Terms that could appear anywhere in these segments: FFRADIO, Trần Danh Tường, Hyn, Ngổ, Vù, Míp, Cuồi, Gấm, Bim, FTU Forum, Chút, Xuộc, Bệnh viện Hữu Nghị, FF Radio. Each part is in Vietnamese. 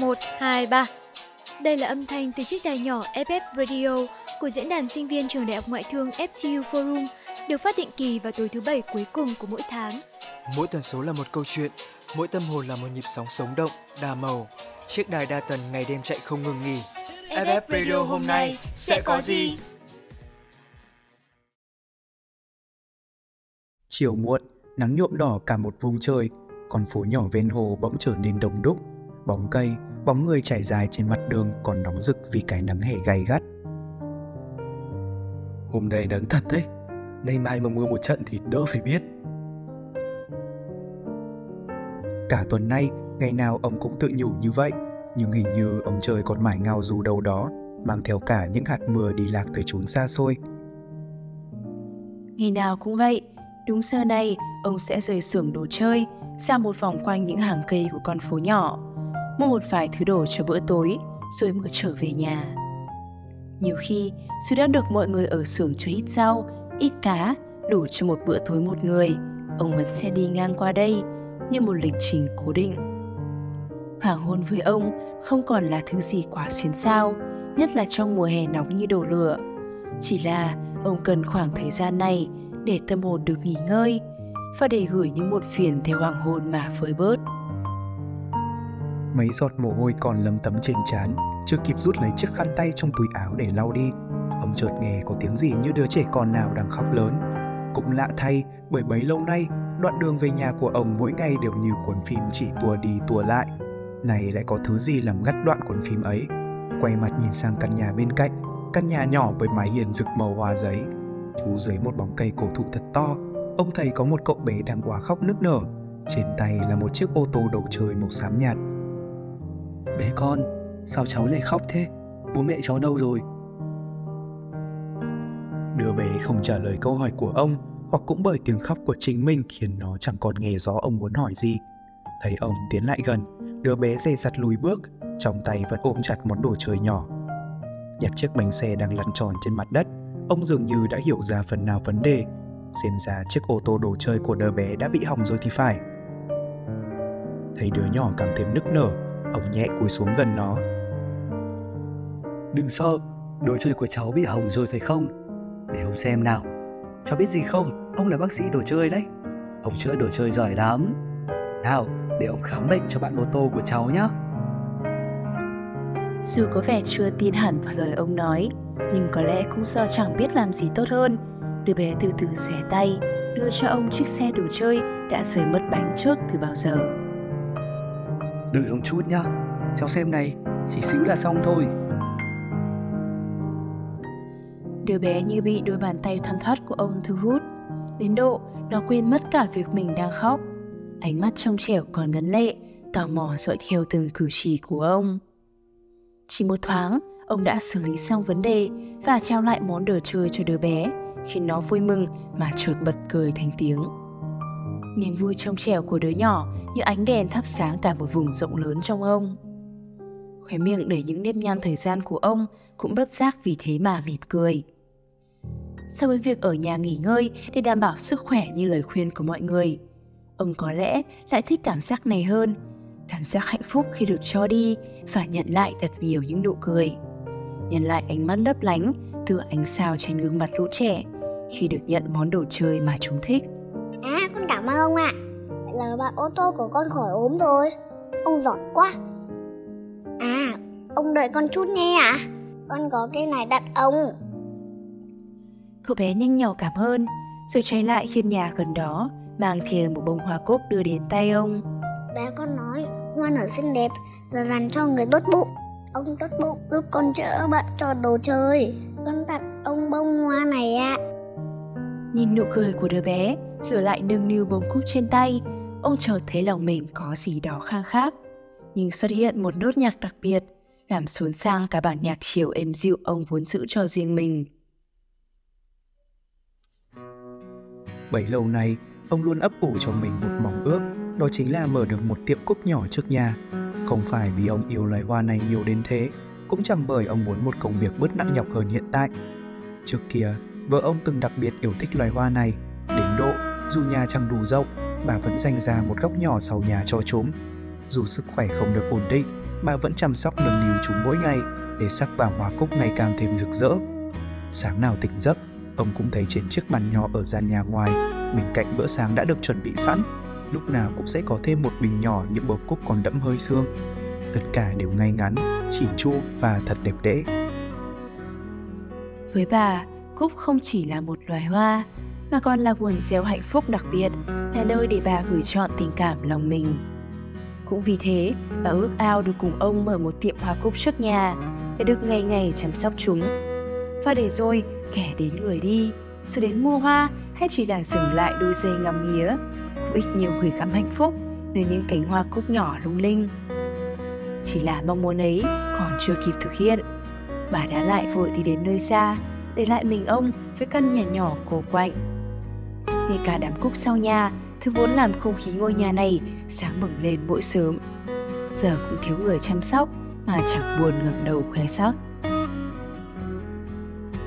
1, 2, 3. Đây là âm thanh từ chiếc đài nhỏ FF Radio của diễn đàn sinh viên trường đại học ngoại thương FTU Forum, được phát định kỳ vào tối thứ Bảy cuối cùng của mỗi tháng. Mỗi tần số là một câu chuyện, mỗi tâm hồn là một nhịp sóng sống động, đa màu. Chiếc đài đa tần ngày đêm chạy không ngừng nghỉ. FF Radio hôm nay sẽ có gì? Chiều muộn, nắng nhuộm đỏ cả một vùng trời, con phố nhỏ ven hồ bỗng trở nên đông đúc. Bóng cây, bóng người trải dài trên mặt đường còn nóng rực vì cái nắng hè gay gắt. Hôm nay nắng thật đấy, nay mai mà mưa một trận thì đỡ phải biết. Cả tuần nay, ngày nào ông cũng tự nhủ như vậy, nhưng hình như ông trời còn mải ngao du đâu đó, mang theo cả những hạt mưa đi lạc tới chốn xa xôi. Ngày nào cũng vậy, đúng giờ này ông sẽ rời xưởng đồ chơi, ra một vòng quanh những hàng cây của con phố nhỏ, mua một vài thứ đồ cho bữa tối, rồi mới trở về nhà. Nhiều khi, dù đã được mọi người ở xưởng cho ít rau, ít cá, đủ cho một bữa tối một người, ông vẫn sẽ đi ngang qua đây như một lịch trình cố định. Hoàng hôn với ông không còn là thứ gì quá xuyến xao, nhất là trong mùa hè nóng như đổ lửa. Chỉ là ông cần khoảng thời gian này để tâm hồn được nghỉ ngơi và để gửi những muộn phiền theo hoàng hôn mà vơi bớt. Mấy giọt mồ hôi còn lấm tấm trên trán, chưa kịp rút lấy chiếc khăn tay trong túi áo để lau đi, ông chợt nghe có tiếng gì như đứa trẻ con nào đang khóc lớn. Cũng lạ thay, bởi bấy lâu nay, đoạn đường về nhà của ông mỗi ngày đều như cuốn phim chỉ tua đi tua lại. Này lại có thứ gì làm ngắt đoạn cuốn phim ấy. Quay mặt nhìn sang căn nhà bên cạnh, căn nhà nhỏ với mái hiên rực màu hoa giấy. Trú dưới một bóng cây cổ thụ thật to, ông thấy có một cậu bé đang òa khóc nức nở. Trên tay là một chiếc ô tô đồ chơi màu xám nhạt. Bé con, sao cháu lại khóc thế? Bố mẹ cháu đâu rồi? Đứa bé không trả lời câu hỏi của ông, hoặc cũng bởi tiếng khóc của chính mình khiến nó chẳng còn nghe rõ ông muốn hỏi gì. Thấy ông tiến lại gần, đứa bé dè dặt lùi bước, trong tay vẫn ôm chặt món đồ chơi nhỏ. Nhặt chiếc bánh xe đang lăn tròn trên mặt đất, ông dường như đã hiểu ra phần nào vấn đề. Xem ra chiếc ô tô đồ chơi của đứa bé đã bị hỏng rồi thì phải. Thấy đứa nhỏ càng thêm nức nở, ông nhẹ cúi xuống gần nó. Đừng sợ, đồ chơi của cháu bị hỏng rồi phải không? Để ông xem nào. Cháu biết gì không, ông là bác sĩ đồ chơi đấy. Ông chữa đồ chơi giỏi lắm. Nào, để ông khám bệnh cho bạn ô tô của cháu nhé. Dù có vẻ chưa tin hẳn vào lời ông nói, nhưng có lẽ cũng do chẳng biết làm gì tốt hơn, đứa bé từ từ xòe tay, đưa cho ông chiếc xe đồ chơi đã rời mất bánh trước từ bao giờ. Đợi ông chút nhá, cháu xem này, chỉ xíu là xong thôi. Đứa bé như bị đôi bàn tay thoăn thoắt của ông thu hút, đến độ nó quên mất cả việc mình đang khóc. Ánh mắt trong trẻo còn ngấn lệ, tò mò dõi theo từng cử chỉ của ông. Chỉ một thoáng, ông đã xử lý xong vấn đề và trao lại món đồ chơi cho đứa bé, khiến nó vui mừng mà chợt bật cười thành tiếng. Niềm vui trong trẻo của đứa nhỏ như ánh đèn thắp sáng cả một vùng rộng lớn trong ông. Khóe miệng để những nếp nhăn thời gian của ông cũng bất giác vì thế mà mỉm cười. Sau với việc ở nhà nghỉ ngơi để đảm bảo sức khỏe như lời khuyên của mọi người, ông có lẽ lại thích cảm giác này hơn, cảm giác hạnh phúc khi được cho đi và nhận lại thật nhiều những nụ cười, nhận lại ánh mắt lấp lánh từ ánh sao trên gương mặt lũ trẻ khi được nhận món đồ chơi mà chúng thích. À, con cảm ơn ông ạ. Vậy là bạn ô tô của con khỏi ốm rồi. Ông giỏi quá. À, ông đợi con chút nghe ạ. Con có cái này đặt ông. Cậu bé nhanh nhỏ cảm ơn, rồi chạy lại khiên nhà gần đó, mang theo một bông hoa cúc đưa đến tay ông. Bé con nói, hoa nở xinh đẹp, là dành cho người tốt bụng. Ông tốt bụng giúp con chữa bệnh cho đồ chơi. Con tặng ông bông hoa này ạ. Nhìn nụ cười của đứa bé, rồi lại nâng niu bông cúc trên tay, ông chợt thấy lòng mình có gì đó khang khác. Nhưng xuất hiện một nốt nhạc đặc biệt, làm xốn sang cả bản nhạc chiều êm dịu ông vốn giữ cho riêng mình. Bấy lâu nay, ông luôn ấp ủ cho mình một mong ước, đó chính là mở được một tiệm cúc nhỏ trước nhà. Không phải vì ông yêu loài hoa này nhiều đến thế, cũng chẳng bởi ông muốn một công việc bớt nặng nhọc hơn hiện tại. Trước kia, vợ ông từng đặc biệt yêu thích loài hoa này, đến độ dù nhà chẳng đủ rộng, bà vẫn dành ra một góc nhỏ sau nhà cho chúng. Dù sức khỏe không được ổn định, bà vẫn chăm sóc nâng niu chúng mỗi ngày để sắc vàng hoa cúc ngày càng thêm rực rỡ. Sáng nào tỉnh giấc, ông cũng thấy trên chiếc bàn nhỏ ở gian nhà ngoài, bên cạnh bữa sáng đã được chuẩn bị sẵn, lúc nào cũng sẽ có thêm một bình nhỏ những bầu cúc còn đẫm hơi sương. Tất cả đều ngay ngắn, chỉn chu và thật đẹp đẽ. Với bà, cúc không chỉ là một loài hoa, mà còn là nguồn gieo hạnh phúc đặc biệt, là nơi để bà gửi trọn tình cảm lòng mình. Cũng vì thế, bà ước ao được cùng ông mở một tiệm hoa cúc trước nhà để được ngày ngày chăm sóc chúng. Và để rồi kẻ đến người đi, rồi đến mua hoa hay chỉ là dừng lại đôi giây ngắm nghía, cũng ít nhiều gửi gắm hạnh phúc nơi những cánh hoa cúc nhỏ lung linh. Chỉ là mong muốn ấy còn chưa kịp thực hiện, bà đã lại vội đi đến nơi xa, để lại mình ông với căn nhà nhỏ cổ quạnh. Ngay cả đám cúc sau nhà, thứ vốn làm không khí ngôi nhà này sáng bừng lên mỗi sớm, giờ cũng thiếu người chăm sóc mà chẳng buồn ngẩng đầu khoe sắc.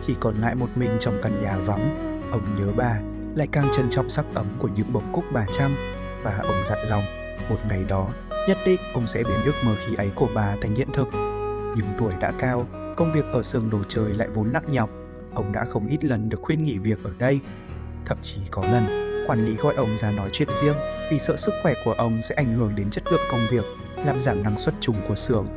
Chỉ còn lại một mình trong căn nhà vắng, ông nhớ bà, lại càng trân trọng sắc ấm của những bông cúc bà chăm, và ông dặn lòng một ngày đó nhất định ông sẽ biến ước mơ khi ấy của bà thành hiện thực. Nhưng tuổi đã cao, công việc ở xưởng đồ chơi lại vốn nặng nhọc, ông đã không ít lần được khuyên nghỉ việc ở đây. Thậm chí có lần, quản lý gọi ông ra nói chuyện riêng vì sợ sức khỏe của ông sẽ ảnh hưởng đến chất lượng công việc, làm giảm năng suất chung của xưởng.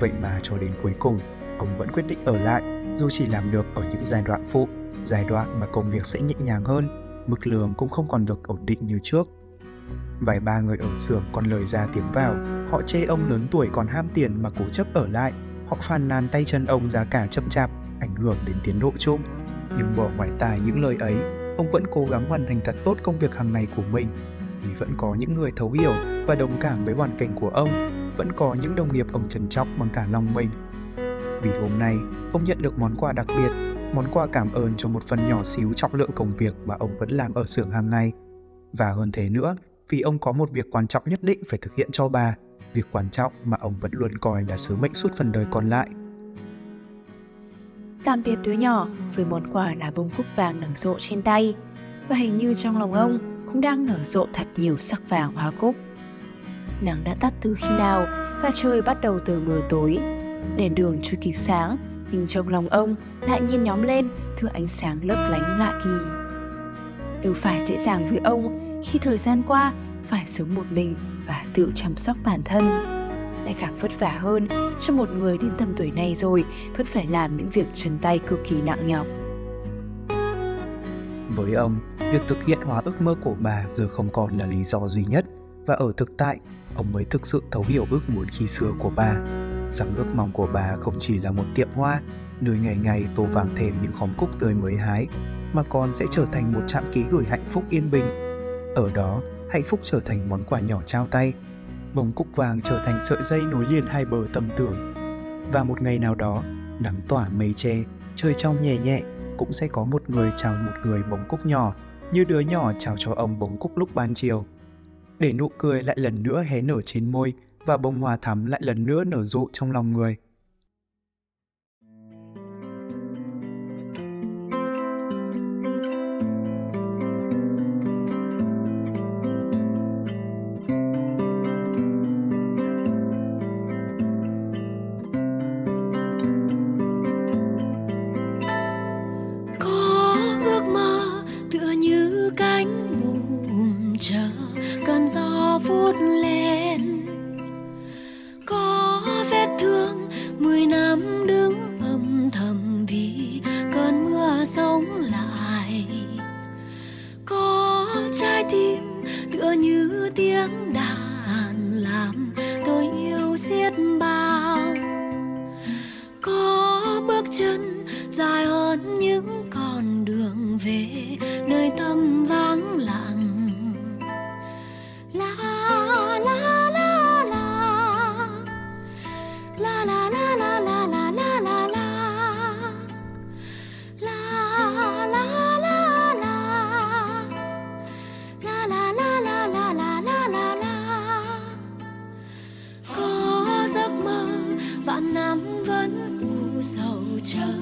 Vậy mà cho đến cuối cùng, ông vẫn quyết định ở lại, dù chỉ làm được ở những giai đoạn phụ, giai đoạn mà công việc sẽ nhẹ nhàng hơn, mức lương cũng không còn được ổn định như trước. Vài ba người ở xưởng còn lời ra tiếng vào, họ chê ông lớn tuổi còn ham tiền mà cố chấp ở lại, họ phàn nàn tay chân ông giá cả chậm chạp, ảnh hưởng đến tiến độ chung. Nhưng bỏ ngoài tai những lời ấy, ông vẫn cố gắng hoàn thành thật tốt công việc hàng ngày của mình, vì vẫn có những người thấu hiểu và đồng cảm với hoàn cảnh của ông, vẫn có những đồng nghiệp ông trân trọng bằng cả lòng mình. Vì hôm nay, ông nhận được món quà đặc biệt, món quà cảm ơn cho một phần nhỏ xíu trọng lượng công việc mà ông vẫn làm ở xưởng hàng ngày. Và hơn thế nữa, vì ông có một việc quan trọng nhất định phải thực hiện cho bà, việc quan trọng mà ông vẫn luôn coi là sứ mệnh suốt phần đời còn lại. Tạm biệt đứa nhỏ với món quà là bông cúc vàng nở rộ trên tay, và hình như trong lòng ông cũng đang nở rộ thật nhiều sắc vàng hoa cúc. Nắng đã tắt từ khi nào và trời bắt đầu từ mờ tối, đèn đường chưa kịp sáng, nhưng trong lòng ông lại nhiên nhóm lên thứ ánh sáng lấp lánh lạ kỳ. Đâu phải dễ dàng với ông khi thời gian qua phải sống một mình và tự chăm sóc bản thân, lại càng vất vả hơn cho một người đến tầm tuổi này rồi vẫn phải làm những việc chân tay cực kỳ nặng nhọc. Với ông, việc thực hiện hóa ước mơ của bà giờ không còn là lý do duy nhất, và ở thực tại, ông mới thực sự thấu hiểu ước muốn khi xưa của bà, rằng ước mong của bà không chỉ là một tiệm hoa, nơi ngày ngày tô vàng thêm những khóm cúc tươi mới hái, mà còn sẽ trở thành một trạm ký gửi hạnh phúc yên bình. Ở đó, hạnh phúc trở thành món quà nhỏ trao tay, bông cúc vàng trở thành sợi dây nối liền hai bờ tầm tưởng. Và một ngày nào đó, nắng tỏa mây che, trời trong nhẹ nhẹ, cũng sẽ có một người chào một người bông cúc nhỏ, như đứa nhỏ chào cho ông bông cúc lúc ban chiều. Để nụ cười lại lần nữa hé nở trên môi, và bông hoa thắm lại lần nữa nở rộ trong lòng người. Chờ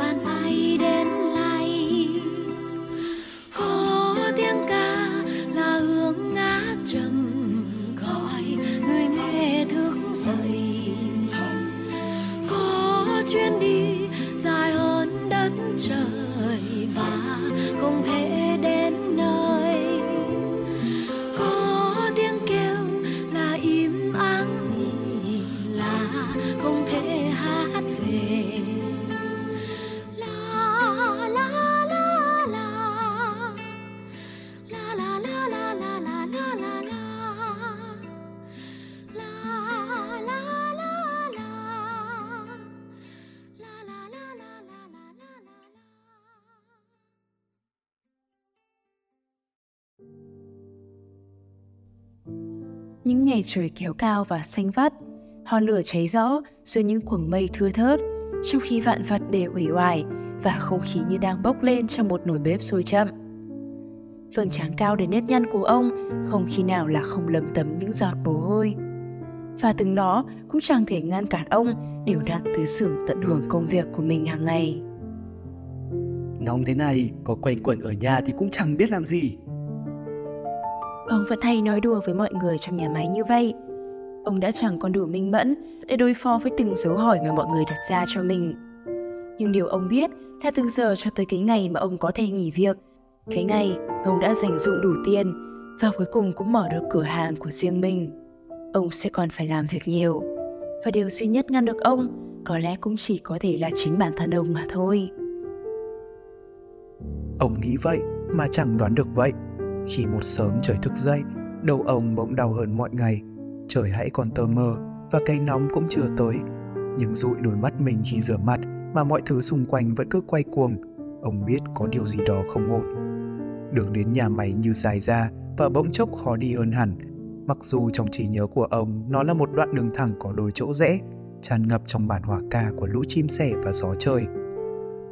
bàn tay đến lay. vã không thể đến nơi. Có tiếng kêu là im ắng là không thể hát về. Những ngày trời kéo cao và xanh vắt, hòn lửa cháy rõ dưới những quầng mây thưa thớt, trong khi vạn vật đều uể oải và không khí như đang bốc lên trong một nồi bếp sôi chậm. Vầng trán cao đến nếp nhăn của ông không khi nào là không lấm tấm những giọt mồ hôi, và từng đó cũng chẳng thể ngăn cản ông đều đặn tới xưởng tận hưởng công việc của mình hàng ngày. Nóng thế này, có quanh quẩn ở nhà thì cũng chẳng biết làm gì. Ông vẫn hay nói đùa với mọi người trong nhà máy như vậy. Ông đã chẳng còn đủ minh mẫn để đối phó với từng dấu hỏi mà mọi người đặt ra cho mình. Nhưng điều ông biết là từ giờ cho tới cái ngày mà ông có thể nghỉ việc, cái ngày ông đã dành dụm đủ tiền và cuối cùng cũng mở được cửa hàng của riêng mình, ông sẽ còn phải làm việc nhiều. Và điều duy nhất ngăn được ông có lẽ cũng chỉ có thể là chính bản thân ông mà thôi. Ông nghĩ vậy mà chẳng đoán được vậy. Khi một sớm trời thức dậy, đầu ông bỗng đau hơn mọi ngày. Trời hãy còn tờ mờ và cái nóng cũng chưa tới, nhưng dụi đôi mắt mình khi rửa mặt mà mọi thứ xung quanh vẫn cứ quay cuồng. Ông biết có điều gì đó không ổn. Đường đến nhà máy như dài ra và bỗng chốc khó đi hơn hẳn. Mặc dù trong trí nhớ của ông, nó là một đoạn đường thẳng có đôi chỗ rẽ, tràn ngập trong bản hòa ca của lũ chim sẻ và gió trời.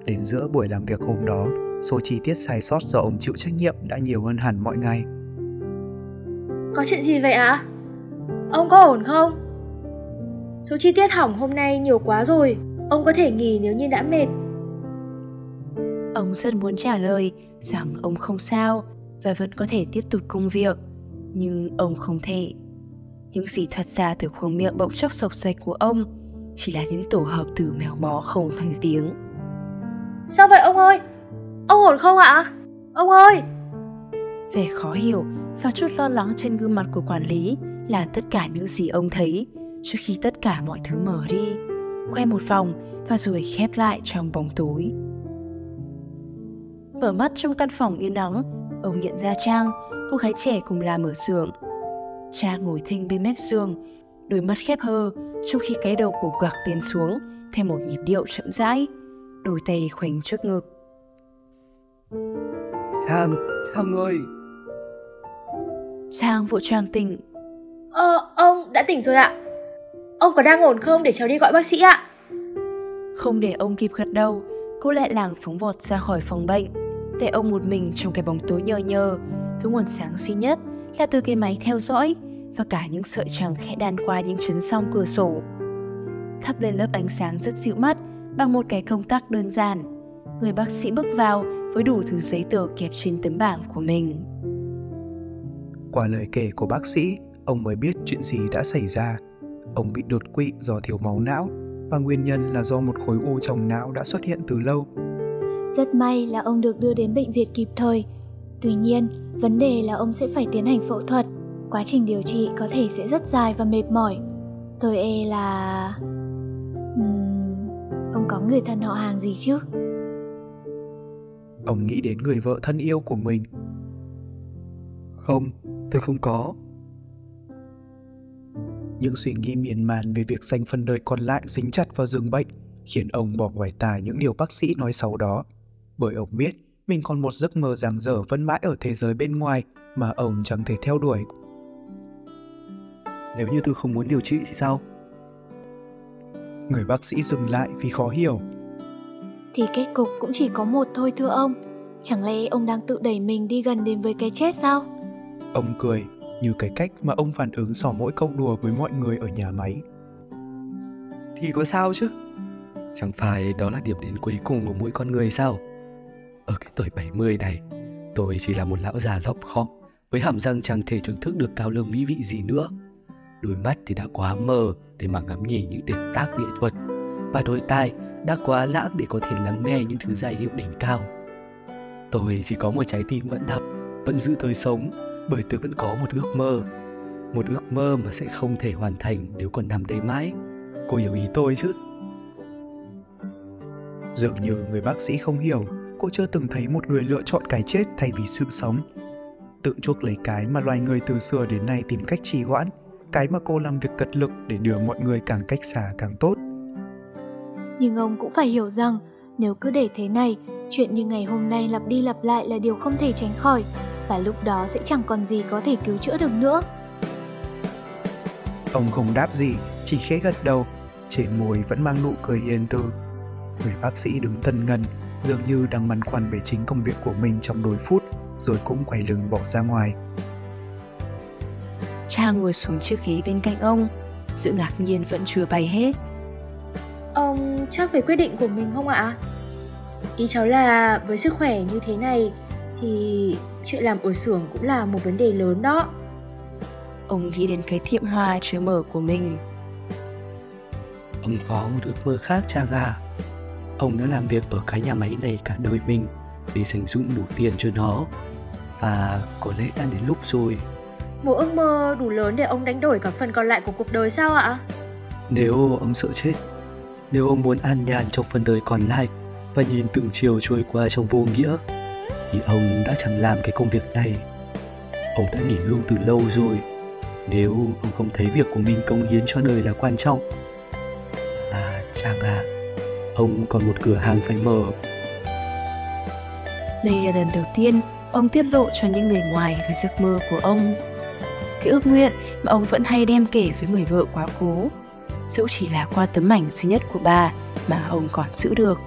Đến giữa buổi làm việc hôm đó, số chi tiết sai sót do ông chịu trách nhiệm đã nhiều hơn hẳn mọi ngày. Có chuyện gì vậy ạ? Ông có ổn không? Số chi tiết hỏng hôm nay nhiều quá rồi. Ông có thể nghỉ nếu như đã mệt. Ông rất muốn trả lời rằng ông không sao và vẫn có thể tiếp tục công việc, nhưng ông không thể. Những gì thoát ra từ khuôn miệng bỗng chốc sộc sạch của ông chỉ là những tổ hợp từ méo mó không thành tiếng. Sao vậy ông ơi? Ông ổn không ạ? Ông ơi! Vẻ khó hiểu và chút lo lắng trên gương mặt của quản lý là tất cả những gì ông thấy trước khi tất cả mọi thứ mở đi, quay một vòng và rồi khép lại trong bóng tối. Mở mắt trong căn phòng yên ắng, ông nhận ra Trang, cô gái trẻ cùng làm ở xưởng. Trang ngồi thinh bên mép giường, đôi mắt khép hờ trong khi cái đầu cục gặc tiến xuống theo một nhịp điệu chậm rãi, đôi tay khoanh trước ngực. Trang, Trang ơi! Trang vội choàng tỉnh. Ông đã tỉnh rồi ạ. Ông có đang ổn không để cháu đi gọi bác sĩ ạ? Không để ông kịp gật đầu, cô lại lảng phóng vọt ra khỏi phòng bệnh, để ông một mình trong cái bóng tối nhờ nhờ, với nguồn sáng duy nhất là từ cái máy theo dõi và cả những sợi trăng khẽ đan qua những chấn song cửa sổ, thắp lên lớp ánh sáng rất dịu mắt bằng một cái công tắc đơn giản. Người bác sĩ bước vào với đủ thứ giấy tờ kẹp trên tấm bảng của mình. Qua lời kể của bác sĩ, ông mới biết chuyện gì đã xảy ra. Ông bị đột quỵ do thiếu máu não, và nguyên nhân là do một khối u trong não đã xuất hiện từ lâu. Rất may là ông được đưa đến bệnh viện kịp thời. Tuy nhiên, vấn đề là ông sẽ phải tiến hành phẫu thuật. Quá trình điều trị có thể sẽ rất dài và mệt mỏi. Tôi e là... ông có người thân họ hàng gì chứ? Ông nghĩ đến người vợ thân yêu của mình. Không, tôi không có. Những suy nghĩ miên man về việc dành phần đời còn lại dính chặt vào giường bệnh khiến ông bỏ ngoài tai những điều bác sĩ nói sau đó, bởi ông biết mình còn một giấc mơ dang dở vẫn mãi ở thế giới bên ngoài mà ông chẳng thể theo đuổi. Nếu như tôi không muốn điều trị thì sao? Người bác sĩ dừng lại vì khó hiểu. Thì kết cục cũng chỉ có một thôi thưa ông. Chẳng lẽ ông đang tự đẩy mình đi gần đến với cái chết sao? Ông cười, như cái cách mà ông phản ứng sau mỗi câu đùa với mọi người ở nhà máy. Thì có sao chứ? Chẳng phải đó là điểm đến cuối cùng của mỗi con người sao? Ở cái tuổi 70 này, tôi chỉ là một lão già lọp khom với hàm răng chẳng thể thưởng thức được cao lương mỹ vị gì nữa. Đôi mắt thì đã quá mờ để mà ngắm nhìn những tuyệt tác nghệ thuật, và đôi tai đã quá lãng để có thể lắng nghe những thứ giai điệu đỉnh cao. Tôi chỉ có một trái tim vẫn đập, vẫn giữ tôi sống, bởi tôi vẫn có một ước mơ. Một ước mơ mà sẽ không thể hoàn thành nếu còn nằm đây mãi. Cô hiểu ý tôi chứ? Dường như người bác sĩ không hiểu, cô chưa từng thấy một người lựa chọn cái chết thay vì sự sống. Tự chuốc lấy cái mà loài người từ xưa đến nay tìm cách trì hoãn, cái mà cô làm việc cật lực để đưa mọi người càng cách xa càng tốt. Nhưng ông cũng phải hiểu rằng, nếu cứ để thế này, chuyện như ngày hôm nay lặp đi lặp lại là điều không thể tránh khỏi, và lúc đó sẽ chẳng còn gì có thể cứu chữa được nữa. Ông không đáp gì, chỉ khẽ gật đầu, trên môi vẫn mang nụ cười hiền từ. Người bác sĩ đứng tần ngần, dường như đang băn khoăn về chính công việc của mình trong đôi phút, rồi cũng quay lưng bỏ ra ngoài. Cha ngồi xuống chiếc ghế bên cạnh ông, sự ngạc nhiên vẫn chưa bay hết. Ông chắc về quyết định của mình không ạ? Ý cháu là với sức khỏe như thế này thì chuyện làm ở xưởng cũng là một vấn đề lớn đó. Ông nghĩ đến cái tiệm hoa chưa mở của mình. Ông có một ước mơ khác cha gà. Ông đã làm việc ở cái nhà máy này cả đời mình để dành dụm đủ tiền cho nó. Và có lẽ đã đến lúc rồi. Một ước mơ đủ lớn để ông đánh đổi cả phần còn lại của cuộc đời sao ạ? Nếu ông sợ chết, nếu ông muốn an nhàn trong phần đời còn lại và nhìn từng chiều trôi qua trong vô nghĩa, thì ông đã chẳng làm cái công việc này. Ông đã nghỉ hưu từ lâu rồi, nếu ông không thấy việc của mình cống hiến cho đời là quan trọng. À, chàng à, ông còn một cửa hàng phải mở. Đây là lần đầu tiên ông tiết lộ cho những người ngoài về giấc mơ của ông. Cái ước nguyện mà ông vẫn hay đem kể với người vợ quá cố, dẫu chỉ là qua tấm ảnh duy nhất của bà mà ông còn giữ được.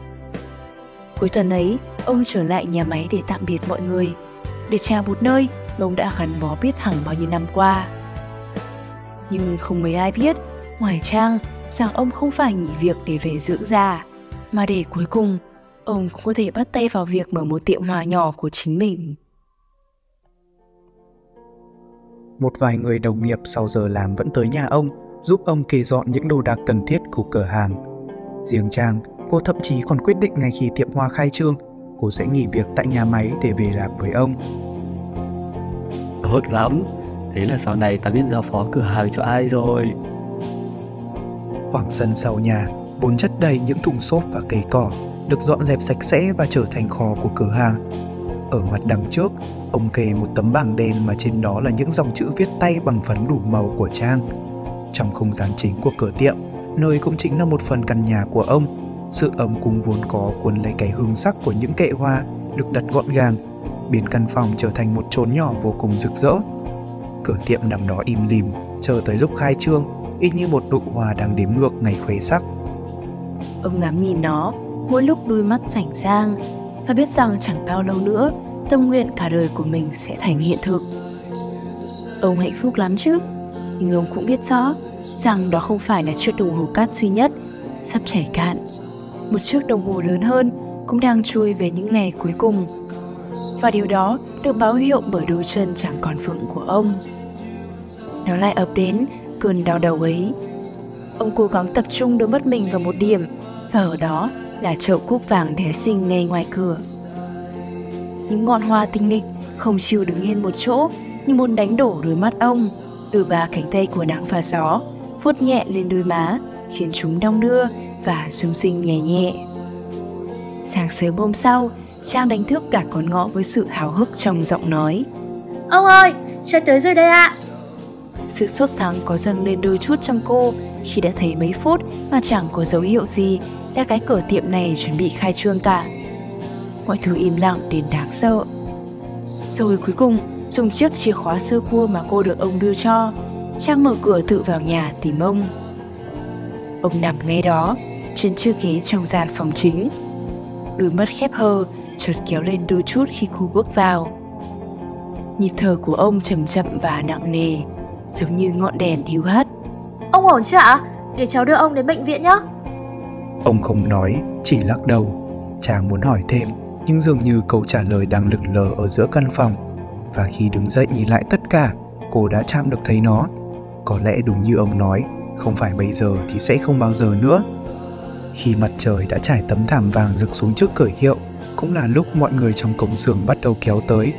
Cuối tuần ấy, ông trở lại nhà máy để tạm biệt mọi người, để chào một nơi mà ông đã gắn bó biết thẳng bao nhiêu năm qua. Nhưng không mấy ai biết, ngoài Trang, rằng ông không phải nghỉ việc để về dưỡng già, mà để cuối cùng, ông cũng có thể bắt tay vào việc mở một tiệm hoa nhỏ của chính mình. Một vài người đồng nghiệp sau giờ làm vẫn tới nhà ông, giúp ông kê dọn những đồ đạc cần thiết của cửa hàng. Riêng Trang, cô thậm chí còn quyết định ngay khi tiệm hoa khai trương, cô sẽ nghỉ việc tại nhà máy để về làm với ông. Tốt lắm, thế là sau này ta biết giao phó cửa hàng cho ai rồi. Khoảng sân sau nhà, vốn chất đầy những thùng xốp và cây cỏ, được dọn dẹp sạch sẽ và trở thành kho của cửa hàng. Ở mặt đằng trước, ông kê một tấm bảng đen mà trên đó là những dòng chữ viết tay bằng phấn đủ màu của Trang. Trong không gian chính của cửa tiệm, nơi cũng chính là một phần căn nhà của ông, sự ấm cúng vốn có cuốn lấy cái hương sắc của những kệ hoa được đặt gọn gàng, biến căn phòng trở thành một chốn nhỏ vô cùng rực rỡ. Cửa tiệm nằm đó im lìm, chờ tới lúc khai trương, y như một nụ hoa đang đếm ngược ngày khoe sắc. Ông ngắm nhìn nó, mỗi lúc đôi mắt rảnh rang, và biết rằng chẳng bao lâu nữa, tâm nguyện cả đời của mình sẽ thành hiện thực. Ông hạnh phúc lắm chứ, nhưng ông cũng biết rõ rằng đó không phải là chiếc đồng hồ cát duy nhất, sắp chảy cạn. Một chiếc đồng hồ lớn hơn cũng đang trôi về những ngày cuối cùng. Và điều đó được báo hiệu bởi đôi chân chẳng còn vững của ông. Nó lại ập đến cơn đau đầu ấy. Ông cố gắng tập trung đôi mắt mình vào một điểm, và ở đó là chậu cúc vàng bé xinh ngay ngoài cửa. Những ngọn hoa tinh nghịch không chịu đứng yên một chỗ, như muốn đánh đổ đôi mắt ông. Đôi ba cánh tay của nắng và gió vuốt nhẹ lên đôi má, khiến chúng đong đưa và rung rinh nhẹ nhẹ. Sáng sớm hôm sau, Trang đánh thức cả con ngõ với sự háo hức trong giọng nói. Ông ơi, trời tới rồi đây ạ. Sự sốt sắng có dâng lên đôi chút trong cô khi đã thấy mấy phút mà chẳng có dấu hiệu gì là cái cửa tiệm này chuẩn bị khai trương cả. Mọi thứ im lặng đến đáng sợ. Rồi cuối cùng, dùng chiếc chìa khóa sơ cua mà cô được ông đưa cho, Trang mở cửa tự vào nhà tìm ông. Ông nằm ngay đó, trên chiếc ghế trong gian phòng chính. Đôi mắt khép hờ, chợt kéo lên đôi chút khi cô bước vào. Nhịp thở của ông chậm chậm và nặng nề, giống như ngọn đèn hiu hắt. Ông ổn chứ ạ? Để cháu đưa ông đến bệnh viện nhé. Ông không nói, chỉ lắc đầu. Chàng muốn hỏi thêm, nhưng dường như câu trả lời đang lửng lờ ở giữa căn phòng. Và khi đứng dậy nhìn lại tất cả, cô đã chạm được thấy nó. Có lẽ đúng như ông nói, không phải bây giờ thì sẽ không bao giờ nữa. Khi mặt trời đã trải tấm thảm vàng rực xuống trước cửa hiệu, cũng là lúc mọi người trong cổng xưởng bắt đầu kéo tới.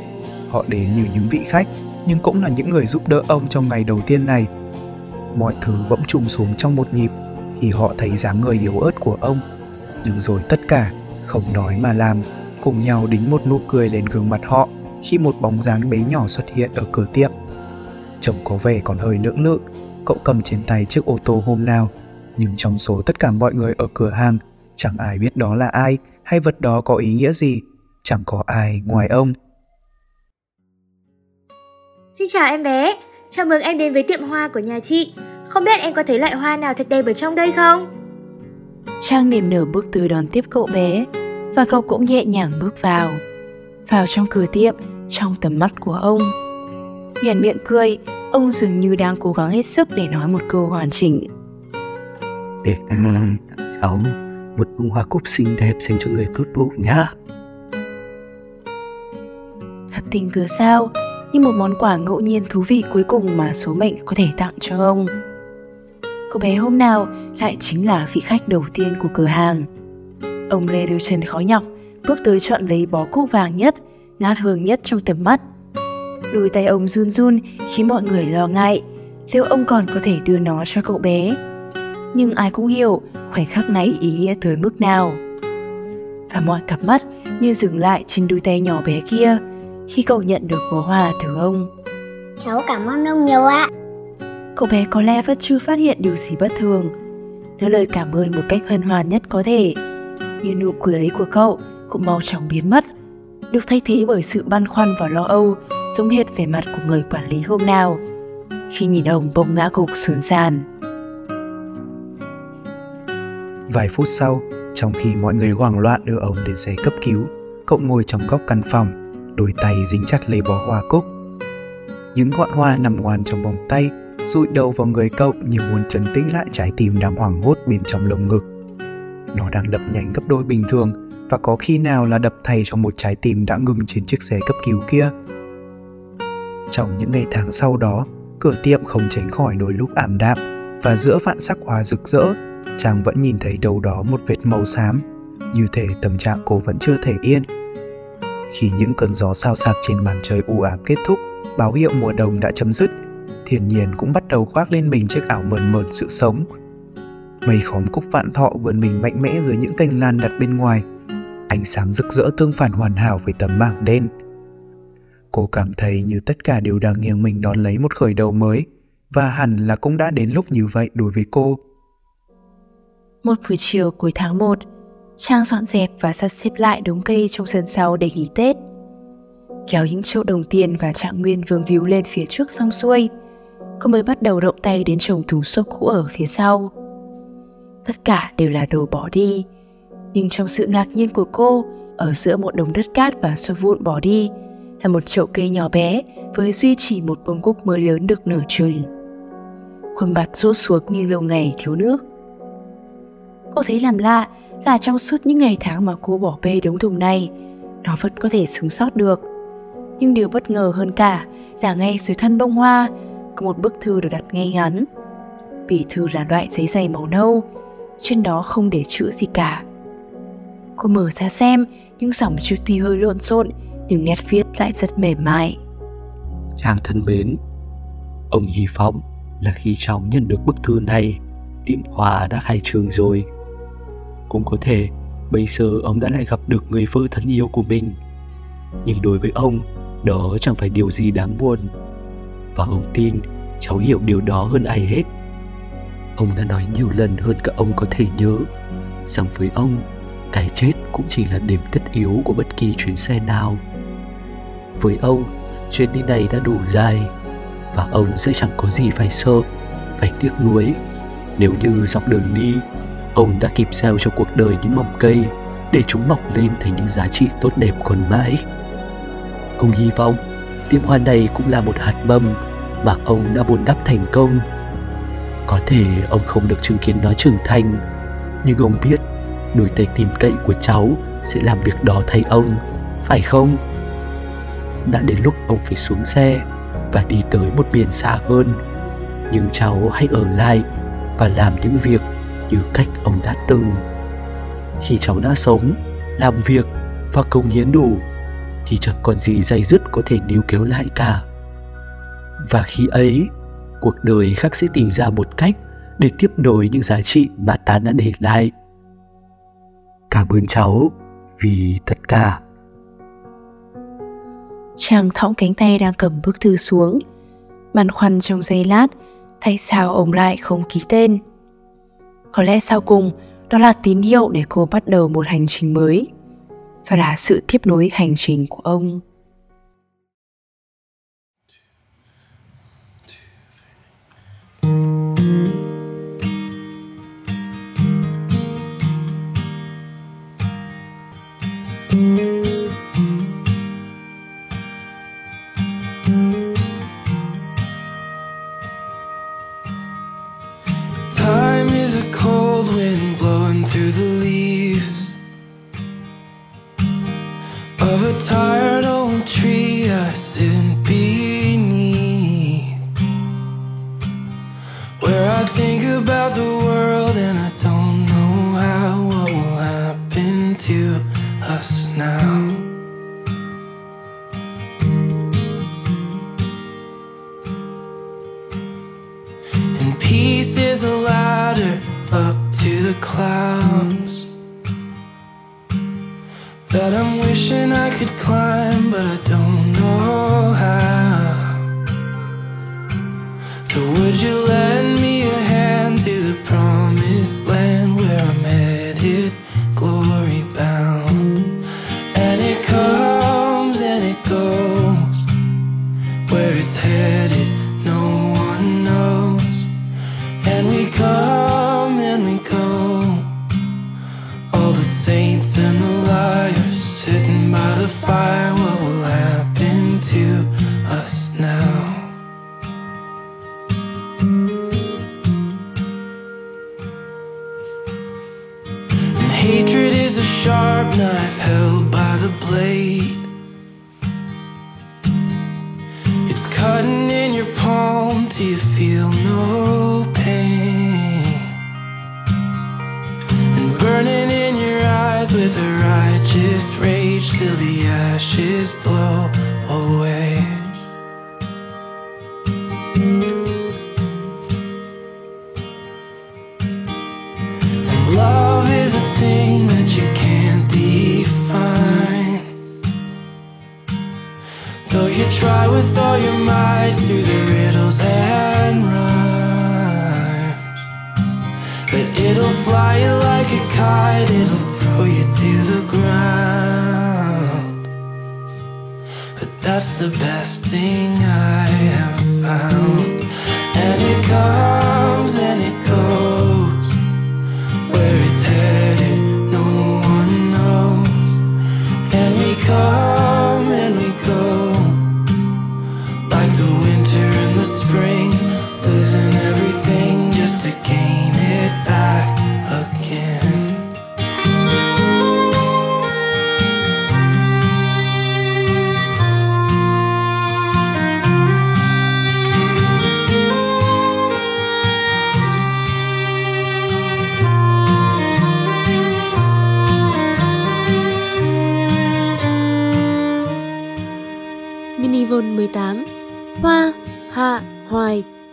Họ đến như những vị khách, nhưng cũng là những người giúp đỡ ông trong ngày đầu tiên này. Mọi thứ bỗng trùng xuống trong một nhịp khi họ thấy dáng người yếu ớt của ông. Nhưng rồi tất cả, không nói mà làm, cùng nhau đính một nụ cười lên gương mặt họ khi một bóng dáng bé nhỏ xuất hiện ở cửa tiệm. Chồng có vẻ còn hơi lưỡng lự, cậu cầm trên tay chiếc ô tô hôm nào. Nhưng trong số tất cả mọi người ở cửa hàng, chẳng ai biết đó là ai hay vật đó có ý nghĩa gì. Chẳng có ai ngoài ông. Xin chào em bé, chào mừng em đến với tiệm hoa của nhà chị. Không biết em có thấy loại hoa nào thật đẹp ở trong đây không? Trang niềm nở bước từ đón tiếp cậu bé, và cậu cũng nhẹ nhàng bước vào trong cửa tiệm, trong tầm mắt của ông. Nhoẻn miệng cười, ông dường như đang cố gắng hết sức để nói một câu hoàn chỉnh. Để em làm tặng cháu một bông hoa cúc xinh đẹp dành cho người tốt bụng nhá. Thật tình cớ sao, như một món quà ngẫu nhiên thú vị cuối cùng mà số mệnh có thể tặng cho ông. Cô bé hôm nào lại chính là vị khách đầu tiên của cửa hàng. Ông lê đôi chân khó nhọc, bước tới chọn lấy bó cúc vàng nhất, ngát hương nhất trong tầm mắt. Đôi tay ông run run khiến mọi người lo ngại, liệu ông còn có thể đưa nó cho cậu bé. Nhưng ai cũng hiểu khoảnh khắc nãy ý nghĩa tới mức nào. Và mọi cặp mắt như dừng lại trên đôi tay nhỏ bé kia khi cậu nhận được bó hoa từ ông. Cháu cảm ơn ông nhiều ạ. Cậu bé có lẽ vẫn chưa phát hiện điều gì bất thường. Nói lời cảm ơn một cách hân hoan nhất có thể. Như nụ cười ấy của cậu cũng mau chóng biến mất, được thay thế bởi sự băn khoăn và lo âu, giống hệt vẻ mặt của người quản lý hôm nào khi nhìn ông bỗng ngã gục xuống sàn. Vài phút sau, trong khi mọi người hoảng loạn đưa ông đến xe cấp cứu, cậu ngồi trong góc căn phòng, đôi tay dính chặt lấy bó hoa cúc. Những ngọn hoa nằm ngoan trong vòng tay, dụi đầu vào người cậu như muốn trấn tĩnh lại trái tim đang hoảng hốt bên trong lồng ngực. Nó đang đập nhanh gấp đôi bình thường, và có khi nào là đập thay cho một trái tim đã ngừng trên chiếc xe cấp cứu kia. Trong những ngày tháng sau đó, cửa tiệm không tránh khỏi đôi lúc ảm đạm, và giữa vạn sắc hoa rực rỡ, Trang vẫn nhìn thấy đâu đó một vệt màu xám, như thể tâm trạng cô vẫn chưa thể yên. Khi những cơn gió xao xạc trên màn trời u ám kết thúc, báo hiệu mùa đông đã chấm dứt, thiên nhiên cũng bắt đầu khoác lên mình chiếc áo mờn mờn sự sống. Mây khóm cúc vạn thọ vươn mình mạnh mẽ dưới những cành lan đặt bên ngoài, ánh sáng rực rỡ tương phản hoàn hảo với tấm mảng đen. Cô cảm thấy như tất cả đều đang nghiêng mình đón lấy một khởi đầu mới, và hẳn là cũng đã đến lúc như vậy đối với cô. Một buổi chiều cuối tháng 1, Trang dọn dẹp và sắp xếp lại đống cây trong sân sau để nghỉ Tết. Kéo những chỗ đồng tiền và Trạng Nguyên vương víu lên phía trước xong xuôi, cô mới bắt đầu động tay đến trồng thùng xốp cũ ở phía sau. Tất cả đều là đồ bỏ đi, nhưng trong sự ngạc nhiên của cô, ở giữa một đống đất cát và xốp vụn bỏ đi là một chậu cây nhỏ bé với duy chỉ một bông cúc mới lớn được nửa chừng. Khuôn mặt rũ xuống như lâu ngày thiếu nước. Cô thấy làm lạ là trong suốt những ngày tháng mà cô bỏ bê đống thùng này, nó vẫn có thể sống sót được. Nhưng điều bất ngờ hơn cả là ngay dưới thân bông hoa có một bức thư được đặt ngay ngắn. Bì thư là loại giấy dày màu nâu, trên đó không để chữ gì cả. Cô mở ra xem, những dòng chữ tuy hơi lộn xộn nhưng nét viết lại rất mềm mại. Chàng thân mến, ông hy vọng là khi cháu nhận được bức thư này, tiệm hoa đã khai trương rồi. Cũng có thể bây giờ ông đã lại gặp được người vợ thân yêu của mình, nhưng đối với ông, đó chẳng phải điều gì đáng buồn. Và ông tin cháu hiểu điều đó hơn ai hết. Ông đã nói nhiều lần hơn cả ông có thể nhớ rằng với ông, cái chết cũng chỉ là điểm tất yếu của bất kỳ chuyến xe nào. Với ông, chuyến đi này đã đủ dài, và ông sẽ chẳng có gì phải sợ, phải tiếc nuối, nếu như dọc đường đi ông đã kịp gieo cho cuộc đời những mầm cây để chúng mọc lên thành những giá trị tốt đẹp còn mãi. Ông hy vọng tiệm hoa này cũng là một hạt mầm mà ông đã vun đắp thành công. Có thể ông không được chứng kiến nó trưởng thành, nhưng ông biết đôi tay tin cậy của cháu sẽ làm việc đó thay ông, phải không? Đã đến lúc ông phải xuống xe và đi tới một miền xa hơn, nhưng cháu hãy ở lại và làm những việc như cách ông đã từng. Khi cháu đã sống, làm việc và cống hiến đủ thì chẳng còn gì day dứt có thể níu kéo lại cả. Và khi ấy, cuộc đời khác sẽ tìm ra một cách để tiếp nối những giá trị mà ta đã để lại. Cảm ơn cháu vì tất cả. Chàng thõng cánh tay đang cầm bức thư xuống, băn khoăn trong giây lát, tại sao ông lại không ký tên. Có lẽ sau cùng, đó là tín hiệu để cô bắt đầu một hành trình mới, và là sự tiếp nối hành trình của ông.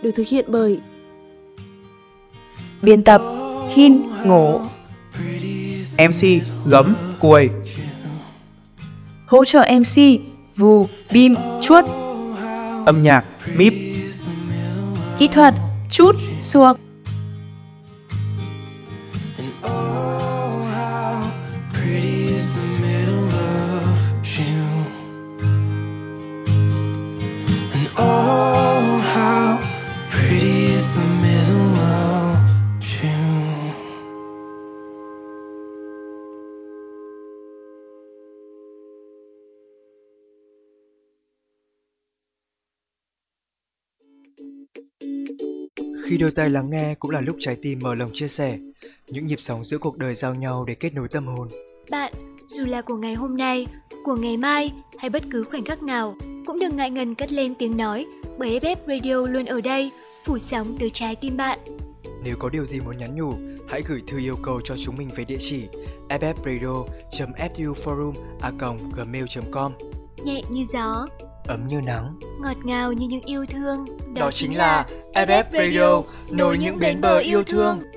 Được thực hiện bởi biên tập Hyn, Ngổ, MC Gấm, Cuồi, hỗ trợ MC Vù, Bim, Chút, âm nhạc Míp, kỹ thuật Chút, Xuộc. Khi đôi tai lắng nghe cũng là lúc trái tim mở lòng chia sẻ, những nhịp sóng giữa cuộc đời giao nhau để kết nối tâm hồn. Bạn, dù là của ngày hôm nay, của ngày mai hay bất cứ khoảnh khắc nào, cũng đừng ngại ngần cất lên tiếng nói, bởi FFRADIO luôn ở đây, phủ sóng từ trái tim bạn. Nếu có điều gì muốn nhắn nhủ hãy gửi thư yêu cầu cho chúng mình về địa chỉ ffradio.ftuforum@gmail.com. Nhẹ như gió, ấm như nắng, ngọt ngào như những yêu thương. Đó chính là FF Radio, nối những bến bờ yêu thương.